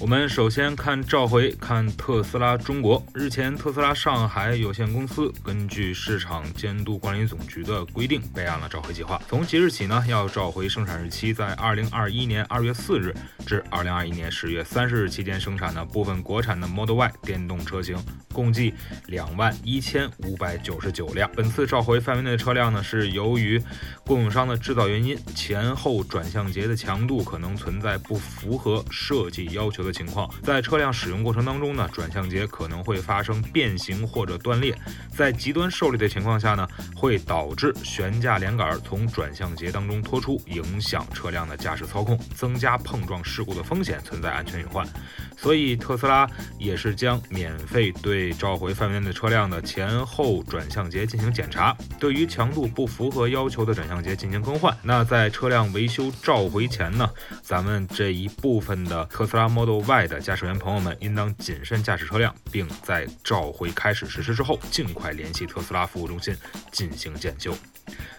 我们首先看特斯拉中国。日前，特斯拉上海有限公司根据市场监督管理总局的规定，备案了召回计划。从即日起呢，要召回生产日期在2021年2月4日至2021年10月30日期间生产的部分国产的 Model Y 电动车型，共计21599辆。本次召回范围内的车辆呢，是由于供应商的制造原因，前后转向节的强度可能存在不符合设计要求的情况，在车辆使用过程当中呢，转向节可能会发生变形或者断裂，在极端受力的情况下呢，会导致悬架连杆从转向节当中脱出，影响车辆的驾驶操控，增加碰撞事故的风险，存在安全隐患。所以特斯拉也是将免费对召回范围内的车辆的前后转向节进行检查，对于强度不符合要求的转向节进行更换。那在车辆维修召回前呢，咱们这一部分的特斯拉Model Y 的驾驶员朋友们应当谨慎驾驶车辆，并在召回开始实施之后尽快联系特斯拉服务中心进行检修。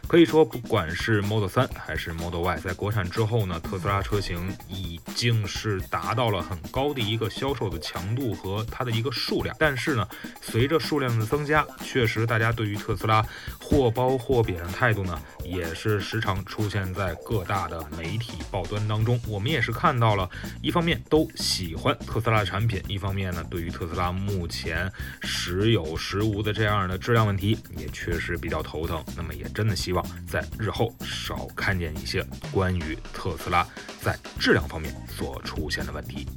可以说，不管是 Model 3还是 Model Y 在国产之后呢，特斯拉车型已经是达到了很高的一个销售的强度和它的一个数量。但是呢，随着数量的增加，确实大家对于特斯拉或褒或贬的态度呢，也是时常出现在各大的媒体报端当中。我们也是看到了，一方面都喜欢特斯拉的产品，一方面呢，对于特斯拉目前时有时无的这样的质量问题也确实比较头疼。那么也真的希望在日后少看见一些关于特斯拉在质量方面所出现的问题。